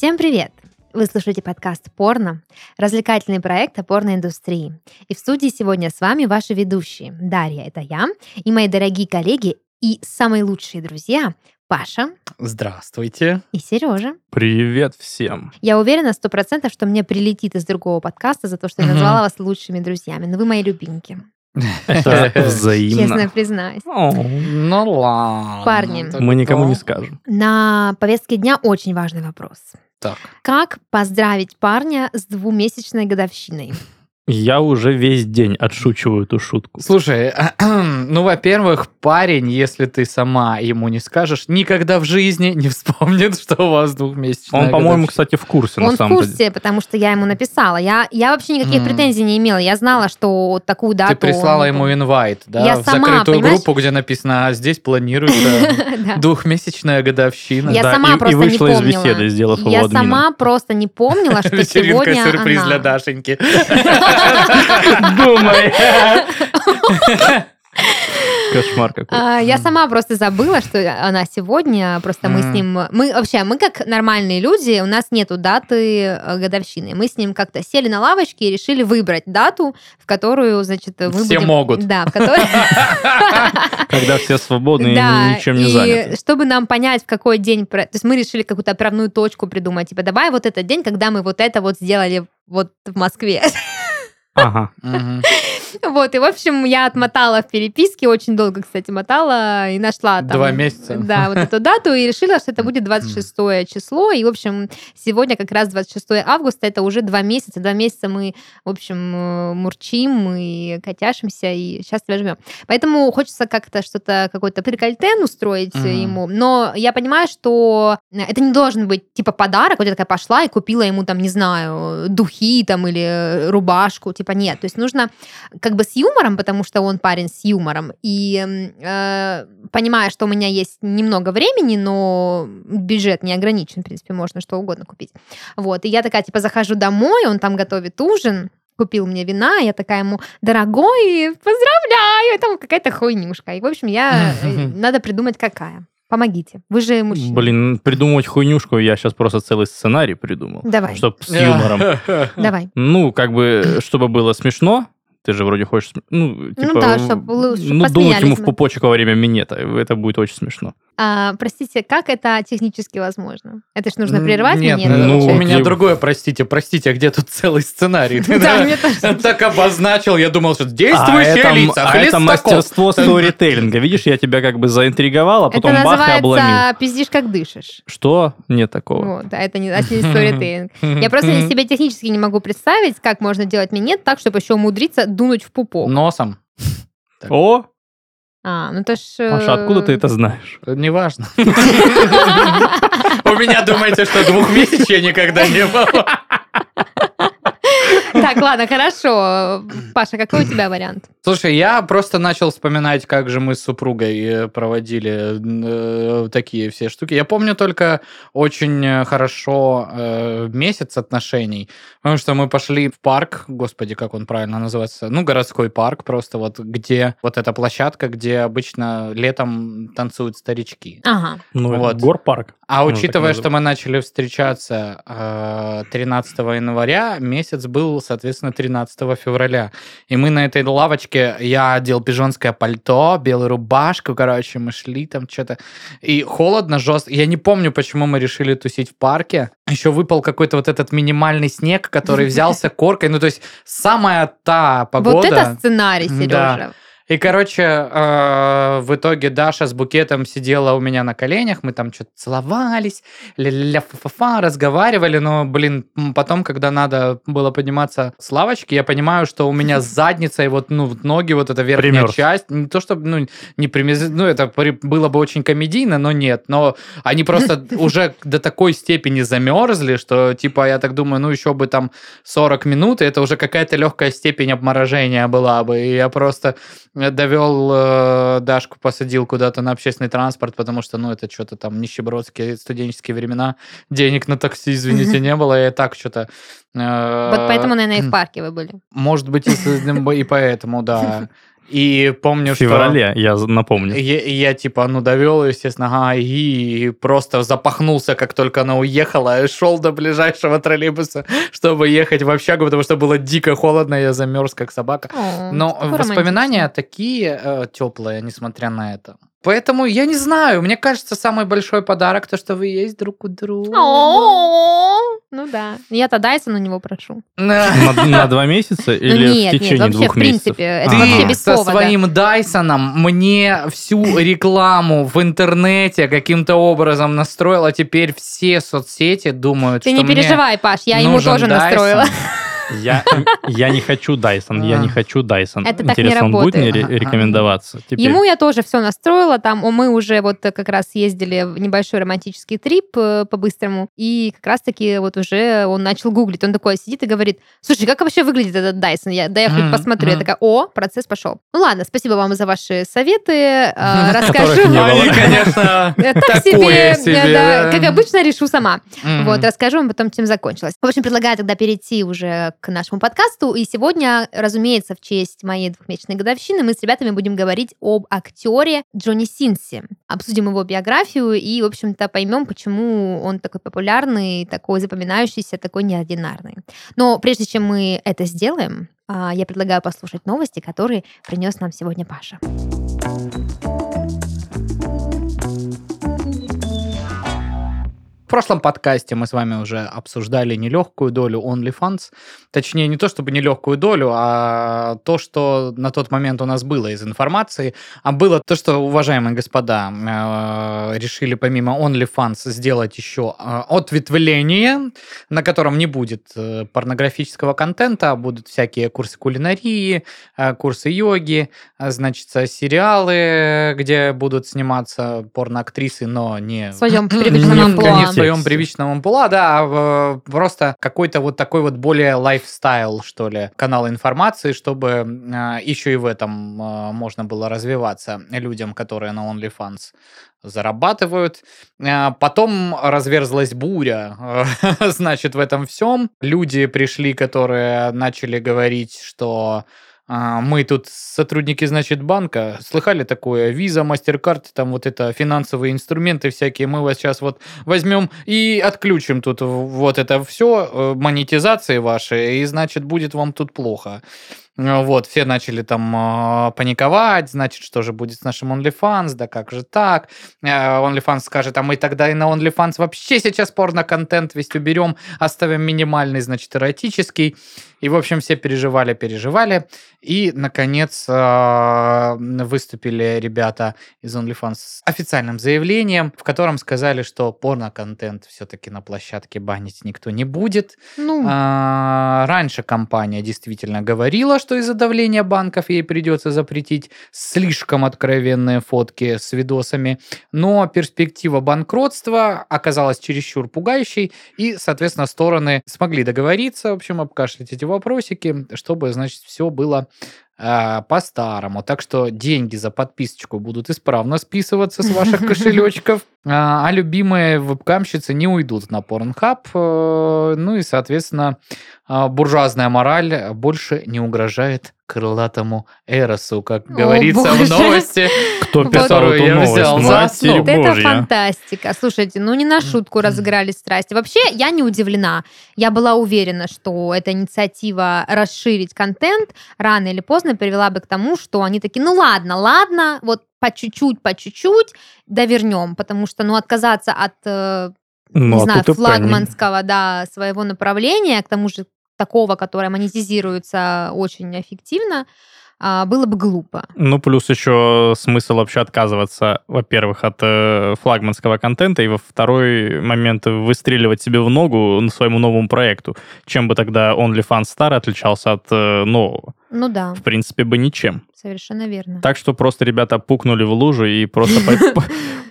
Всем привет! Вы слушаете подкаст «Порно», развлекательный проект о порноиндустрии. И в студии сегодня с вами ваши ведущие. Дарья, это я, и мои дорогие коллеги и самые лучшие друзья Паша. Здравствуйте. И Сережа. Привет всем. Я уверена 100%, что мне прилетит из другого подкаста за то, что я назвала вас лучшими друзьями. Но вы мои любимки. Это взаимно. Честно признаюсь. Ну ладно. Парни. Мы никому не скажем. На повестке дня очень важный вопрос. Так. Как поздравить парня с двумесячной годовщиной? Я уже весь день отшучиваю эту шутку. Слушай, ну, во-первых, парень, если ты сама ему не скажешь, никогда в жизни не вспомнит, что у вас двухмесячная. Он, по-моему, кстати, в курсе, на самом деле. Он в курсе, потому что я ему написала. Я вообще никаких претензий не имела. Я знала, что такую дату... Ты прислала ему инвайт, да? Я в закрытую группу, где написано, а здесь планируется двухмесячная годовщина. Я сама просто не помнила. И вышла из беседы, сделав его админом. Я сама просто не помнила, что сегодня она... сюрприз для Дашеньки. Думай. Кошмар какой. Я сама просто забыла, что она сегодня. Просто мы с ним... Мы как нормальные люди, у нас нету даты годовщины. Мы с ним как-то сели на лавочке и решили выбрать дату, в которую, значит, мы будем... Все могут. Да, в которой... Когда все свободны и ничем не заняты. И чтобы нам понять, в какой день... То есть мы решили какую-то отправную точку придумать. Типа, давай вот этот день, когда мы вот это вот сделали вот в Москве. Ага. Вот, и, в общем, я отмотала в переписке, очень долго, кстати, мотала, и нашла там... 2 месяца. Да, вот эту дату, и решила, что это будет 26 число, и, в общем, сегодня как раз 26 августа, это уже 2 месяца. 2 месяца мы, в общем, мурчим и котяшимся, и сейчас тебя жмем. Поэтому хочется как-то что-то, какой-то прикольтен устроить ему, но я понимаю, что это не должен быть, типа, подарок, вот я такая пошла и купила ему, там, не знаю, духи, там, или рубашку, типа, нет, то есть нужно... как бы с юмором, потому что он парень с юмором, и понимая, что у меня есть немного времени, но бюджет не ограничен, в принципе, можно что угодно купить. Вот, и я такая, типа, захожу домой, он там готовит ужин, купил мне вина, я такая ему, дорогой, поздравляю, там какая-то хуйнюшка. И, в общем, надо придумать, какая. Помогите. Вы же мужчина. Блин, придумывать хуйнюшку, я сейчас просто целый сценарий придумал. Давай. Чтобы с юмором. Давай. Ну, как бы, чтобы было смешно. Ты же вроде хочешь... Ну, типа, ну да, чтобы дунуть ему в пупочек во время минета. Это будет очень смешно. Простите, как это технически возможно? Это ж нужно прервать минет? Ну, у меня другое, простите, а где тут целый сценарий? Так обозначил, я думал, что действующие лица. А это мастерство сторителлинга. Видишь, я тебя как бы заинтриговал, а потом бах и обломил. Это называется «пиздишь, как дышишь». Что? Нет такого. Да, это не сторителлинг. Я просто себе технически не могу представить, как можно делать минет так, чтобы еще умудриться дунуть в пупок. Носом. О! Ну то ж... Паша, откуда ты это знаешь? Неважно. У меня, думаете, что 2 месяца никогда не было? Так, ладно, хорошо. Паша, какой у тебя вариант? Слушай, я просто начал вспоминать, как же мы с супругой проводили такие все штуки. Я помню только очень хорошо месяц отношений, потому что мы пошли в парк, господи, как он правильно называется, ну, городской парк просто, вот где вот эта площадка, где обычно летом танцуют старички. Ага. Ну, вот. Горпарк. А учитывая, что мы начали встречаться 13 января, месяц был соответственно, 13 февраля. И мы на этой лавочке, я одел пижонское пальто, белую рубашку, короче, мы шли там что-то. И холодно, жестко. Я не помню, почему мы решили тусить в парке. Еще выпал какой-то вот этот минимальный снег, который взялся коркой. Ну, то есть, самая та погода... Вот это сценарий, Сережа. И, короче, в итоге Даша с букетом сидела у меня на коленях, мы там что-то целовались, ля-ля-фа-фа-фа, разговаривали, но, блин, потом, когда надо было подниматься с лавочки, я понимаю, что у меня задница и вот, ну, ноги, вот эта верхняя часть, не то, что, ну, не примерз, ну, это было бы очень комедийно, но нет, но они просто уже до такой степени замерзли, что, типа, я так думаю, ну, еще бы там 40 минут, и это уже какая-то легкая степень обморожения была бы, и я просто... довел Дашку, посадил куда-то на общественный транспорт, потому что, ну, это что-то там нищебродские студенческие времена, денег на такси, извините, не было, и так что-то... Вот поэтому, наверное, и в парке вы были. Может быть, и поэтому, да. И помню, что... В феврале, я напомню. Я типа, ну, довел, естественно, ага, и просто запахнулся, как только она уехала, и шел до ближайшего троллейбуса, чтобы ехать в общагу, потому что было дико холодно, я замерз, как собака. О, но воспоминания такие теплые, несмотря на это. Поэтому я не знаю, мне кажется, самый большой подарок то, что вы есть друг у друга. Ну да. Я-то Дайсона на него прошу. На 2 месяца или в течение 2 месяцев? Нет, вообще, в принципе, это без повода. Ты со своим Дайсоном мне всю рекламу в интернете каким-то образом настроила. Теперь все соцсети думают, что мне нужен Дайсон. Ты не переживай, Паш, я ему тоже настроила. Я не хочу Dyson, я не хочу Dyson. Это так не работает. Интересно, он будет мне рекомендоваться? Ему я тоже все настроила, там мы уже вот как раз ездили в небольшой романтический трип по-быстрому, и как раз-таки вот уже он начал гуглить, он такой сидит и говорит, слушай, как вообще выглядит этот Dyson? Да я хоть посмотрю, я такая, процесс пошел. Ну ладно, спасибо вам за ваши советы, расскажу вам. Конечно, так себе, как обычно, решу сама. Вот, расскажу вам потом, чем закончилось. В общем, предлагаю тогда перейти уже к нашему подкасту. И сегодня, разумеется, в честь моей 2-месячной годовщины мы с ребятами будем говорить об актере Джонни Синсе. Обсудим его биографию и, в общем-то, поймем, почему он такой популярный, такой запоминающийся, такой неординарный. Но прежде чем мы это сделаем, я предлагаю послушать новости, которые принес нам сегодня Паша. В прошлом подкасте мы с вами уже обсуждали нелегкую долю OnlyFans. Точнее, не то чтобы нелегкую долю, а то, что на тот момент у нас было из информации. А было то, что, уважаемые господа, решили помимо OnlyFans сделать еще ответвление, на котором не будет порнографического контента, а будут всякие курсы кулинарии, курсы йоги, значит, сериалы, где будут сниматься порноактрисы, но не... В своем привычном плане. В своем привычном амплуа, да, просто какой-то вот такой вот более лайфстайл, что ли, канал информации, чтобы еще и в этом можно было развиваться людям, которые на OnlyFans зарабатывают. Потом разверзлась буря, значит, в этом всем. Люди пришли, которые начали говорить, что... Мы тут сотрудники, значит, банка. Слыхали такое? Visa, MasterCard, там вот это финансовые инструменты всякие. Мы вас сейчас вот возьмем и отключим тут вот это все, монетизации ваши, и, значит, будет вам тут плохо. Вот, все начали там паниковать, значит, что же будет с нашим OnlyFans, да как же так? OnlyFans скажет, а мы тогда и на OnlyFans вообще сейчас порно-контент весь уберем, оставим минимальный, значит, эротический. И, в общем, все переживали. И, наконец, выступили ребята из OnlyFans с официальным заявлением, в котором сказали, что порно-контент все-таки на площадке банить никто не будет. Ну. Раньше компания действительно говорила, что из-за давления банков ей придется запретить слишком откровенные фотки с видосами, но перспектива банкротства оказалась чересчур пугающей, и, соответственно, стороны смогли договориться, в общем, обкашлять эти вопросики, чтобы, значит, все было по-старому. Так что деньги за подписочку будут исправно списываться с ваших кошелечков, а любимые вебкамщицы не уйдут на Pornhub. Ну и, соответственно, буржуазная мораль больше не угрожает крылатому эросу, как говорится в новости. Кто писал эту новость? Вот это фантастика. Слушайте, ну не на шутку разыграли страсти. Вообще, я не удивлена. Я была уверена, что эта инициатива расширить контент рано или поздно привела бы к тому, что они такие, ну ладно, вот по чуть-чуть довернем, потому что, ну, отказаться от, не знаю, флагманского, да, своего направления, к тому же такого, которое монетизируется очень эффективно, было бы глупо. Ну, плюс еще смысл вообще отказываться, во-первых, от флагманского контента, и во второй момент выстреливать себе в ногу своему новому проекту. Чем бы тогда OnlyFans Star отличался от нового? Ну да. В принципе, бы ничем. Совершенно верно. Так что просто ребята пукнули в лужу и просто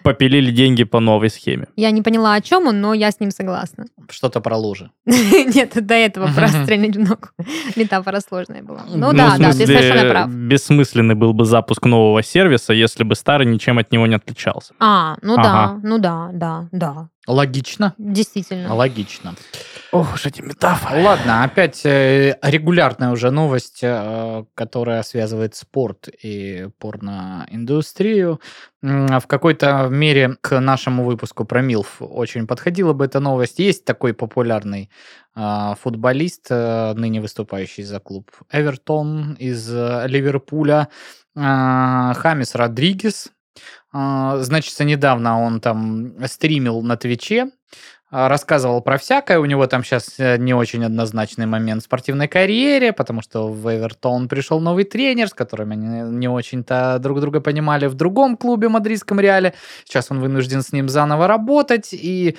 попилили деньги по новой схеме. Я не поняла, о чем он, но я с ним согласна. Что-то про лужи. Нет, до этого про стрельнуть в ногу. Метафора сложная была. Ну да, ты совершенно прав. Бессмысленный был бы запуск нового сервиса, если бы старый ничем от него не отличался. А, ну да, да. Логично. Действительно. Логично. Ох уж эти метафоры. Ладно, опять регулярная уже новость, которая связывает спорт и порноиндустрию. В какой-то мере к нашему выпуску про Милф очень подходила бы эта новость. Есть такой популярный футболист, ныне выступающий за клуб Эвертон из Ливерпуля, Хамис Родригес. Значит, недавно он там стримил на Твиче, рассказывал про всякое. У него там сейчас не очень однозначный момент в спортивной карьере, потому что в Эвертон пришел новый тренер, с которым они не очень-то друг друга понимали в другом клубе, мадридском Реале. Сейчас он вынужден с ним заново работать, и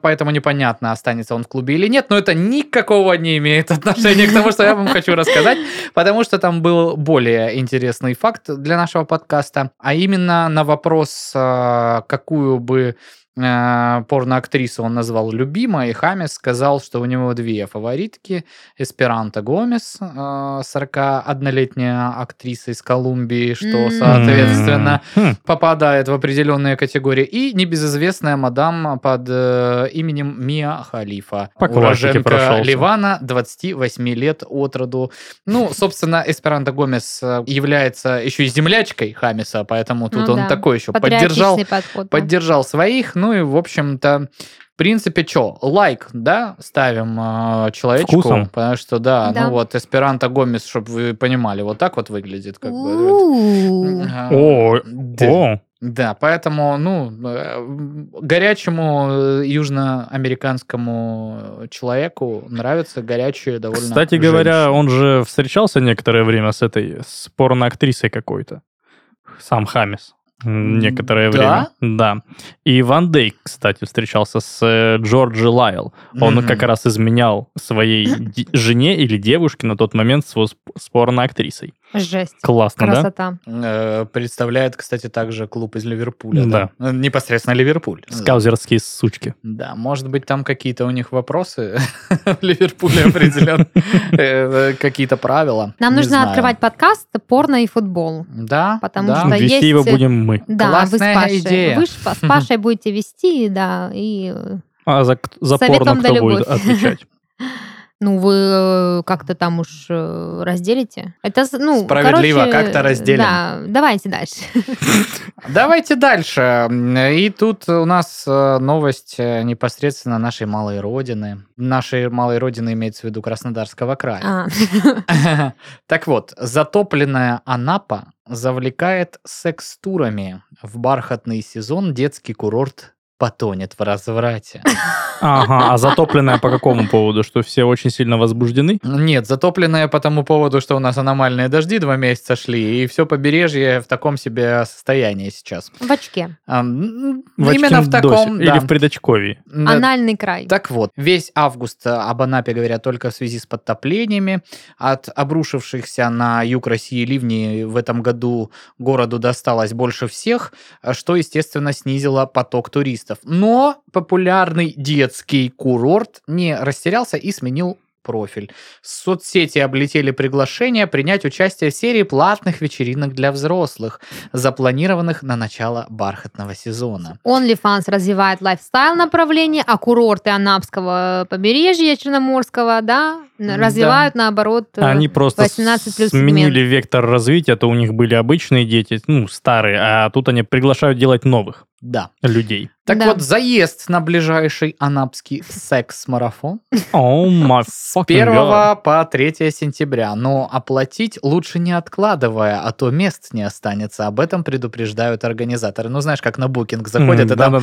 поэтому непонятно, останется он в клубе или нет. Но это никакого не имеет отношения к тому, что я вам хочу рассказать, потому что там был более интересный факт для нашего подкаста, а именно на вопрос, какую бы порноактрису он назвал любимой, и Хамис сказал, что у него две фаворитки. Эсперанто Гомес, 41-летняя актриса из Колумбии, что, соответственно, попадает в определенные категории, и небезызвестная мадам под именем Мия Халифа. Уроженка Ливана, 28 лет от роду. Ну, собственно, Эсперанто Гомес является еще и землячкой Хамиса, поэтому тут он такой еще поддержал своих. Ну и, в общем-то, в принципе, что, лайк, да, ставим человечку. Вкусом. Потому что, да, ну вот, Эсперанто Гомес, чтобы вы понимали, вот так вот выглядит. Как бы. Да, поэтому, ну, горячему южноамериканскому человеку нравятся горячие довольно Кстати женщины. Говоря, он же встречался некоторое время с этой порноактрисой какой-то, сам Хамис. Некоторое время. Да. И Ван Дейк, кстати, встречался с Джорджи Лайл. Он как раз изменял своей жене или девушке на тот момент с порноактрисой. Жесть. Классно, красота. Да? Представляет, кстати, также клуб из Ливерпуля. Да. Да? Непосредственно Ливерпуль. Скаузерские сучки. Да, может быть, там какие-то у них вопросы в Ливерпуле определенно. Какие-то правила. Нам нужно открывать подкаст «Порно и футбол». Да. Потому что есть... Вести его будем мы. Да, вы с Пашей. Вы с Пашей будете вести, да, и... А за порно кто будет отвечать? Ну, вы как-то там уж разделите. Это, ну, справедливо, короче, как-то разделим. Да, давайте дальше. Давайте дальше. И тут у нас новость непосредственно нашей малой родины. Нашей малой родины имеется в виду Краснодарского края. Так вот, затопленная Анапа завлекает секс-турами. В бархатный сезон детский курорт потонет в разврате. Ага, а затопленная по какому поводу? Что все очень сильно возбуждены? Нет, затопленная по тому поводу, что у нас аномальные дожди 2 месяца шли, и все побережье в таком себе состоянии сейчас. В очке. Именно в таком, да. Или в Предочковье. Анальный край. Так вот, весь август об Анапе говорят только в связи с подтоплениями. От обрушившихся на юг России ливней в этом году городу досталось больше всех, что, естественно, снизило поток туристов. Но популярный детский курорт не растерялся и сменил профиль. Соцсети облетели приглашение принять участие в серии платных вечеринок для взрослых, запланированных на начало бархатного сезона. OnlyFans развивает лайфстайл направление, а курорты анапского побережья Черноморского, да, развивают, наоборот, 18+. Они просто сменили вектор развития, то у них были обычные дети, ну, старые, а тут они приглашают делать новых. Да. Людей. Так да. Вот, заезд на ближайший анапский секс-марафон с 1 по 3 сентября. Но оплатить лучше не откладывая, а то мест не останется. Об этом предупреждают организаторы. Ну, знаешь, как на букинг заходят, и там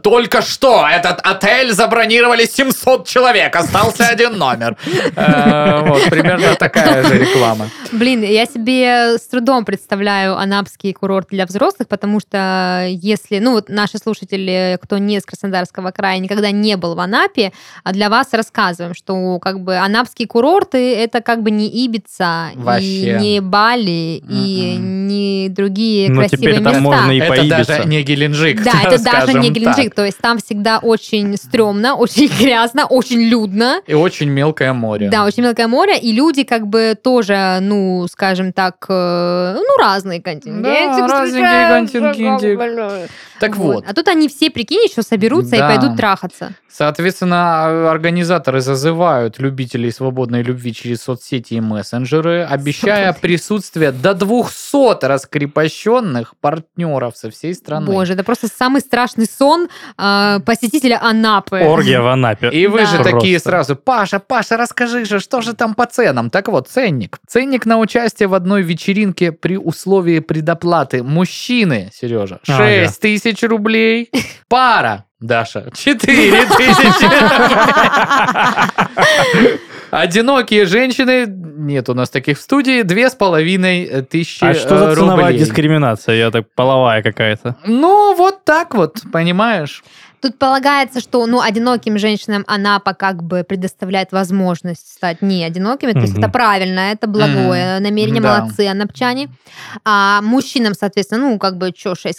только что этот отель забронировали 700 человек, остался один номер. Вот, примерно такая же реклама. Блин, я себе с трудом представляю анапский курорт для взрослых, потому что если... Ну, вот наши слушатели, кто не из Краснодарского края, никогда не был в Анапе, а для вас рассказываем, что как бы анапские курорты — это как бы не Ибица, вообще. И не Бали, и не ни другие красивые места. Можно и это даже не Геленджик. Да, это даже не Геленджик. Так. То есть там всегда очень стрёмно, очень грязно, очень людно. И очень мелкое море. Да, очень мелкое море. И люди как бы тоже, ну, скажем так, ну, разные контингенты. Да, разные контингенты. Так вот. А тут они все, прикинь, еще соберутся да. и пойдут трахаться. Соответственно, организаторы зазывают любителей свободной любви через соцсети и мессенджеры, обещая присутствие до 200 раскрепощенных партнеров со всей страны. Боже, это просто самый страшный сон посетителя Анапы. Оргия в Анапе. И вы да. же просто. Такие сразу, Паша, расскажи же, что же там по ценам? Так вот, ценник. Ценник на участие в одной вечеринке при условии предоплаты мужчины, Сережа, 6 тысяч рублей. Пара, Даша, 4000. Одинокие женщины, нет у нас таких в студии, 2500 рублей. А что за ценовая дискриминация? Я так половая какая-то. Ну, вот так вот, понимаешь? Тут полагается, что одиноким женщинам Анапа как бы предоставляет возможность стать не одинокими. То есть это правильно, это благое намерение. Да. Молодцы, анапчане. А мужчинам, соответственно, 6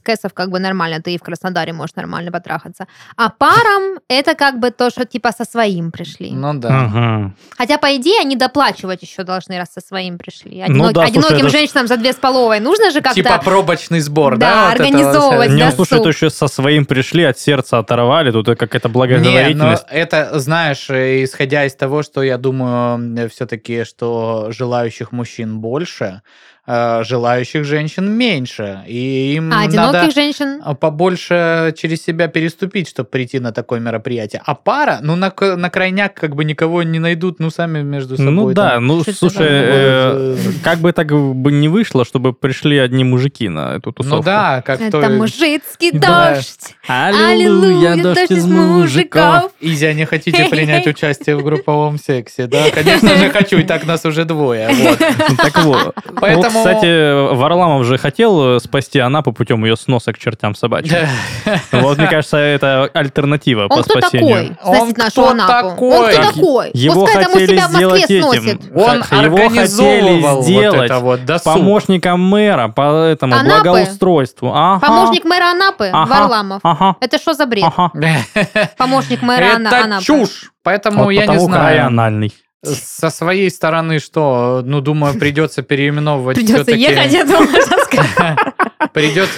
кэсов, нормально. Ты и в Краснодаре можешь нормально потрахаться. А парам это то, что со своим пришли. Ну да. Ага. Хотя, по идее, они доплачивать еще должны, раз со своим пришли. Одиноким женщинам за 2,5 нужно же как-то... Типа пробочный сбор, да? Да, организовывать. Не, слушай, это еще со своим пришли, от сердца оторвали, тут какая-то благотворительность. Не, но это, знаешь, исходя из того, что я думаю, все-таки, что желающих мужчин больше, желающих женщин меньше. И им надо женщин? Побольше через себя переступить, чтобы прийти на такое мероприятие. А пара, на крайняк никого не найдут, сами между собой. Ну да, слушай, как бы так бы не вышло, чтобы пришли одни мужики на эту тусовку. Ну да, как то... Это мужицкий дождь. Аллилуйя, дождь из мужиков. Изя, не хотите принять участие в групповом сексе? Да, конечно же, хочу, и так нас уже 2. Так вот. Поэтому... Кстати, Варламов же хотел спасти Анапу путем ее сноса к чертям собачьим. Вот, мне кажется, это альтернатива по спасению. Он кто такой? Он кто такой? Его хотели сделать этим. Он организовывал вот это помощником мэра по этому благоустройству. Помощник мэра Анапы? Варламов. Это что за бред? Помощник мэра Анапы. Это чушь, поэтому я не знаю. Со своей стороны, что? Думаю, придется переименовывать Придется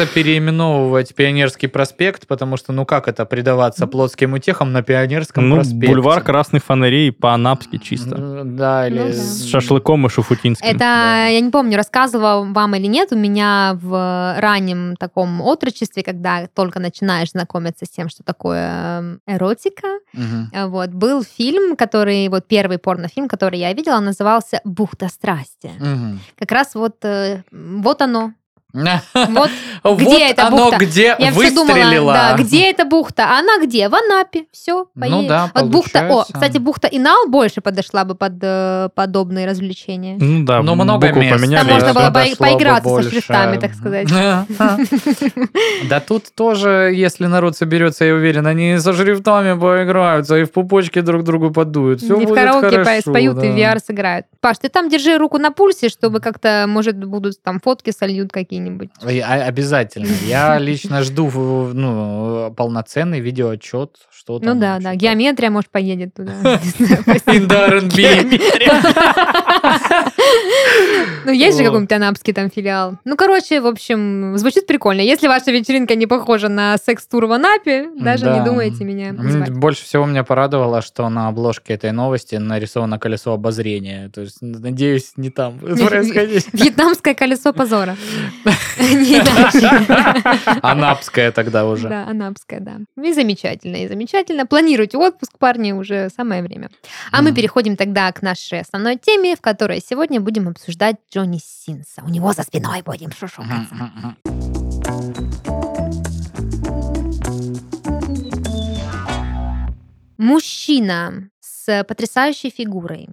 переименовывать Пионерский проспект, потому что, как это, предаваться плотским утехам на Пионерском проспекте? Бульвар красных фонарей по-анапски чисто. Да, или... С шашлыком и шуфутинским. Это, я не помню, рассказывала вам или нет, у меня в раннем таком отрочестве, когда только начинаешь знакомиться с тем, что такое эротика, был фильм, который, первый порнофильм, который я видела, назывался «Бухта страсти». Как раз вот оно. Где эта бухта? Где я выстрелила. Да, где эта бухта? Она где? В Анапе. Все, поедем. Бухта. Кстати, бухта Инал больше подошла бы под подобные развлечения. Ну да, но много мест. Там можно было поиграться со шрифтами, так сказать. Да тут тоже, если народ соберется, я уверен, они со шрифтами поиграются и в пупочки друг другу подуют. Все будет хорошо. И в караоке споют, и в VR сыграют. Паш, ты там держи руку на пульсе, чтобы как-то, может, будут там фотки сольют какие-нибудь. Обязательно. Я лично жду полноценный видеоотчет. Что там да. Геометрия, может, поедет туда. Есть же какой-нибудь анапский там филиал. В общем, звучит прикольно. Если ваша вечеринка не похожа на секс-тур в Анапе, даже не думайте меня звать. Больше всего меня порадовало, что на обложке этой новости нарисовано колесо обозрения. То есть, надеюсь, не там происходит. Вьетнамское колесо позора. Анапская тогда уже. Да, анапская, да. И замечательно. Планируйте отпуск, парни, уже самое время. А мы переходим тогда к нашей основной теме, в которой сегодня будем обсуждать Джонни Синса. У него за спиной будем шушукаться. Мужчина с потрясающей фигурой.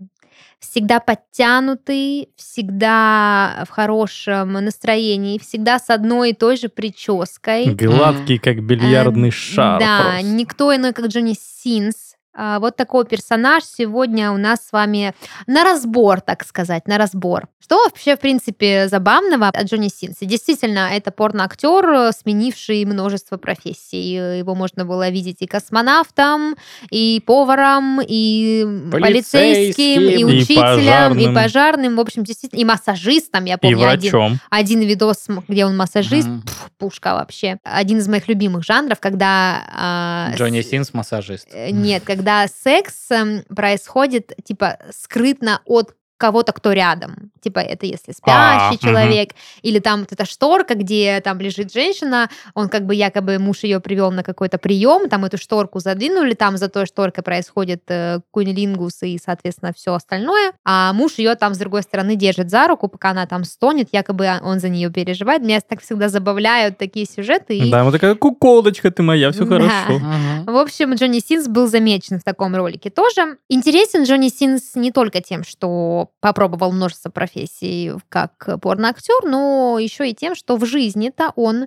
Всегда подтянутый, всегда в хорошем настроении, всегда с одной и той же прической. Гладкий, как бильярдный шар. Да, просто. Никто иной, как Джонни Синс. Вот такой персонаж сегодня у нас с вами на разбор, так сказать, на разбор. Что вообще, в принципе, забавного от Джонни Синса. Действительно, это порноактер, сменивший множество профессий. Его можно было видеть и космонавтом, и поваром, и полицейским, и учителем, и пожарным. В общем, действительно, и массажистом, я помню. И врачом. Один видос, где он массажист, пушка вообще. Один из моих любимых жанров, когда... Джонни Синс массажист. Нет, когда секс происходит, типа, скрытно от кого-то, кто рядом. Типа, это если спящий человек, или там вот эта шторка, где там лежит женщина, он как бы якобы, муж ее привел на какой-то прием, там эту шторку задвинули, там за той шторкой происходит кунилингус и, соответственно, все остальное, а муж ее там с другой стороны держит за руку, пока она там стонет, якобы он за нее переживает. Меня так всегда забавляют такие сюжеты. И... Да, вот такая куколочка ты моя, все хорошо. В общем, Джонни Синс был замечен в таком ролике тоже. Интересен Джонни Синс не только тем, что попробовал множество профессий как порноактер, но еще и тем, что в жизни-то он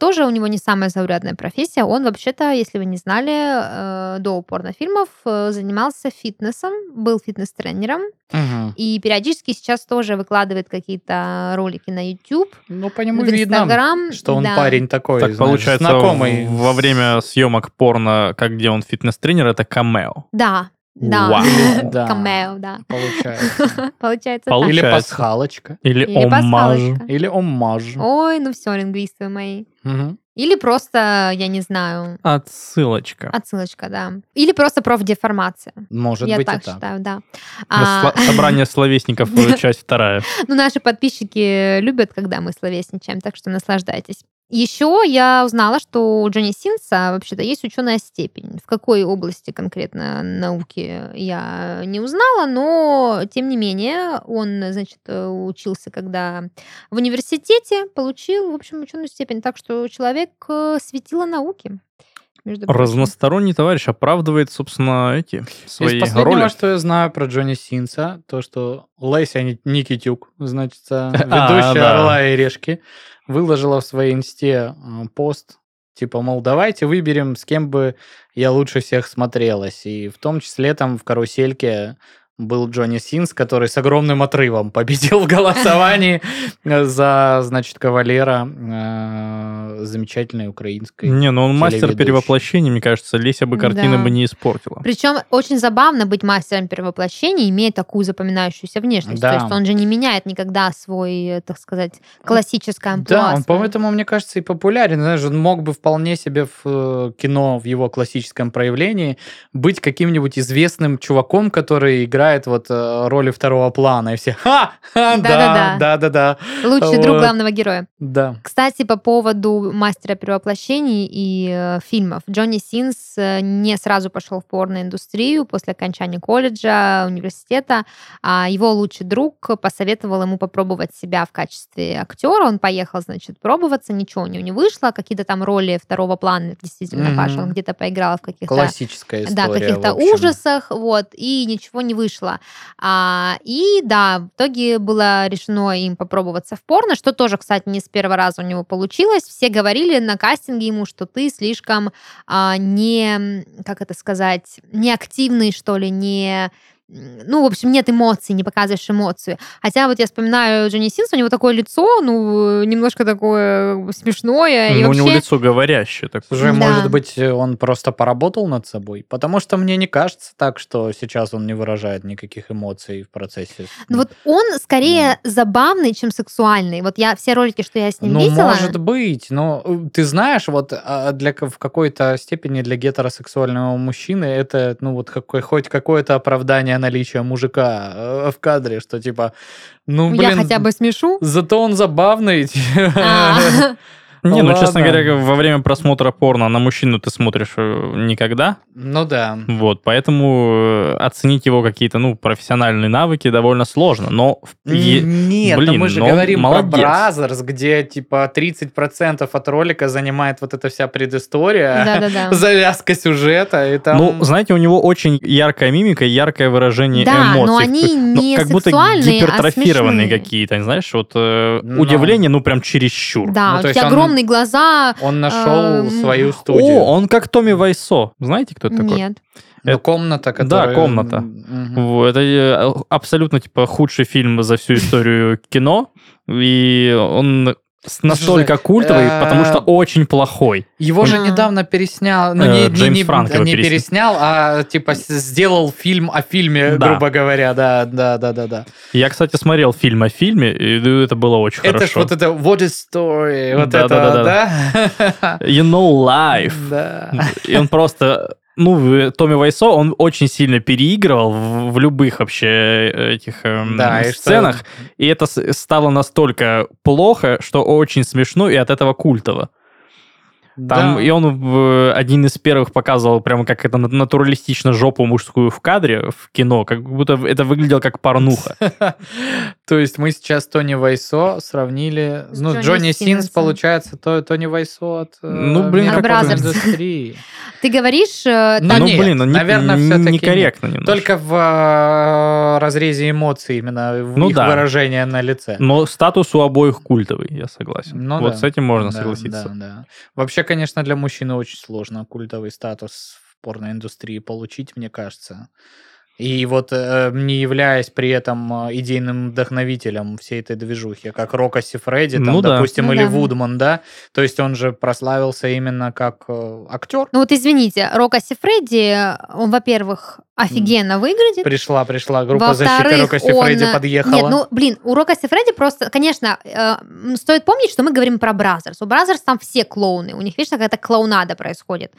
тоже, у него не самая заурядная профессия. Он вообще-то, если вы не знали, до порнофильмов занимался фитнесом, был фитнес-тренером. Угу. И периодически сейчас тоже выкладывает какие-то ролики на YouTube, ну, по нему в Instagram. Видно, что он парень такой, так, знаешь, получается, знакомый. Во время съемок порно, как где он фитнес-тренер, это камео. Да. Да, камео, да. Получается. Или пасхалочка. Или оммаж. Ой, ну все, лингвисты мои. Или просто, я не знаю... Отсылочка. Отсылочка, да. Или просто профдеформация. Может быть, так. Я так считаю, да. Собрание словесников, часть 2. Ну, наши подписчики любят, когда мы словесничаем, так что наслаждайтесь. Еще я узнала, что у Джонни Синса вообще-то есть ученая степень. В какой области конкретно науки я не узнала, но тем не менее он, значит, учился когда в университете, получил, в общем, ученую степень. Так что человек светило науки. Разносторонний товарищ оправдывает, собственно, эти свои роли. Из последнего, что я знаю про Джонни Синса, то, что Леся Никитюк, значит, ведущая «Орла и решки», выложила в своей инсте пост, типа, мол, давайте выберем, с кем бы я лучше всех смотрелась. И в том числе там в «Карусельке» был Джонни Синс, который с огромным отрывом победил в голосовании за, значит, кавалера замечательной украинской. Не, ну он мастер перевоплощения, мне кажется, Леся бы картины бы не испортила. Причем очень забавно быть мастером перевоплощения, имея такую запоминающуюся внешность. Да. То есть он же не меняет никогда свой, так сказать, классический амплуа. Да, он поэтому, мне кажется, и популярен. Знаешь, он мог бы вполне себе в кино, в его классическом проявлении, быть каким-нибудь известным чуваком, который играет вот роли второго плана, и все да. Лучший друг главного героя. Да. Кстати, по поводу мастера перевоплощений и фильмов. Джонни Синс не сразу пошел в порноиндустрию после окончания колледжа, университета. Его лучший друг посоветовал ему попробовать себя в качестве актера. Он поехал, значит, пробоваться, ничего у него не вышло. Какие-то там роли второго плана, действительно, Паша, он где-то поиграл в каких-то... Классическая история. Да, каких-то ужасах, вот, и ничего не вышло. И да, в итоге было решено им попробоваться в порно, что тоже, кстати, не с первого раза у него получилось. Все говорили на кастинге ему, что ты слишком неактивный, что ли, в общем, нет эмоций, не показываешь эмоцию. Хотя вот я вспоминаю Джонни Синса, у него такое лицо, немножко такое смешное. И вообще... У него лицо говорящее. Так. Слушай, может быть, он просто поработал над собой? Потому что мне не кажется так, что сейчас он не выражает никаких эмоций в процессе. Ну вот он скорее забавный, чем сексуальный. Вот я все ролики, что я с ним видела... может быть, но ты знаешь, вот в какой-то степени для гетеросексуального мужчины это, хоть какое-то оправдание наличия мужика в кадре, что типа, я хотя бы смешу. Зато он забавный. Не, честно говоря, во время просмотра порно на мужчину ты смотришь никогда. Ну да. Вот, поэтому оценить его какие-то, профессиональные навыки довольно сложно, но... Нет, мы же говорим про Brazzers, где, 30% от ролика занимает вот эта вся предыстория, завязка сюжета. И там... знаете, у него очень яркая мимика, яркое выражение эмоций. Да, но они не как сексуальные, будто гипертрофированные какие-то, знаешь, удивление, прям чересчур. Да, у тебя огромные глаза. Он нашел свою студию. Он как Томми Вайсо. Знаете, кто это такой? Нет. Это комната, которая... Да, комната. Угу. Это абсолютно типа худший фильм за всю историю кино, и он... Настолько культовый, потому что очень плохой. Его же недавно переснял... Ну, не переснял, а типа сделал фильм о фильме, да. Грубо говоря. Да. Я, кстати, смотрел фильм о фильме, и это было очень хорошо. Это ж вот это What is Story? Вот да, это, да? You know life. Да. И он просто... Ну, Томми Вайсо, он очень сильно переигрывал в любых вообще этих сценах, и это стало настолько плохо, что очень смешно и от этого культово. Там, да. И он один из первых показывал прямо как это натуралистично жопу мужскую в кадре, в кино, как будто это выглядело как порнуха. То есть мы сейчас Тони Вайсо сравнили... Ну, Джонни Синс, получается, Тони Вайсо от... Ну, блин, как Brazzers. Ты говоришь... Ну, блин, наверное, все-таки некорректно немножко. Только в разрезе эмоций именно, в их выражение на лице. Но статус у обоих культовый, я согласен. Вот с этим можно согласиться. Вообще, конечно, для мужчины очень сложно культовый статус в порноиндустрии получить, мне кажется. И вот не являясь при этом идейным вдохновителем всей этой движухи, как Рокко Сиффреди, там, допустим, или Вудман, да? То есть он же прославился именно как актер. Ну вот извините, Рокко Сиффреди, он, во-первых, офигенно выглядит. Пришла группа защиты, Рокко Сиффреди подъехала. Нет, ну, блин, у Рокко Сиффреди просто, конечно, стоит помнить, что мы говорим про Brazzers. У Brazzers там все клоуны, у них вечно какая-то клоунада происходит.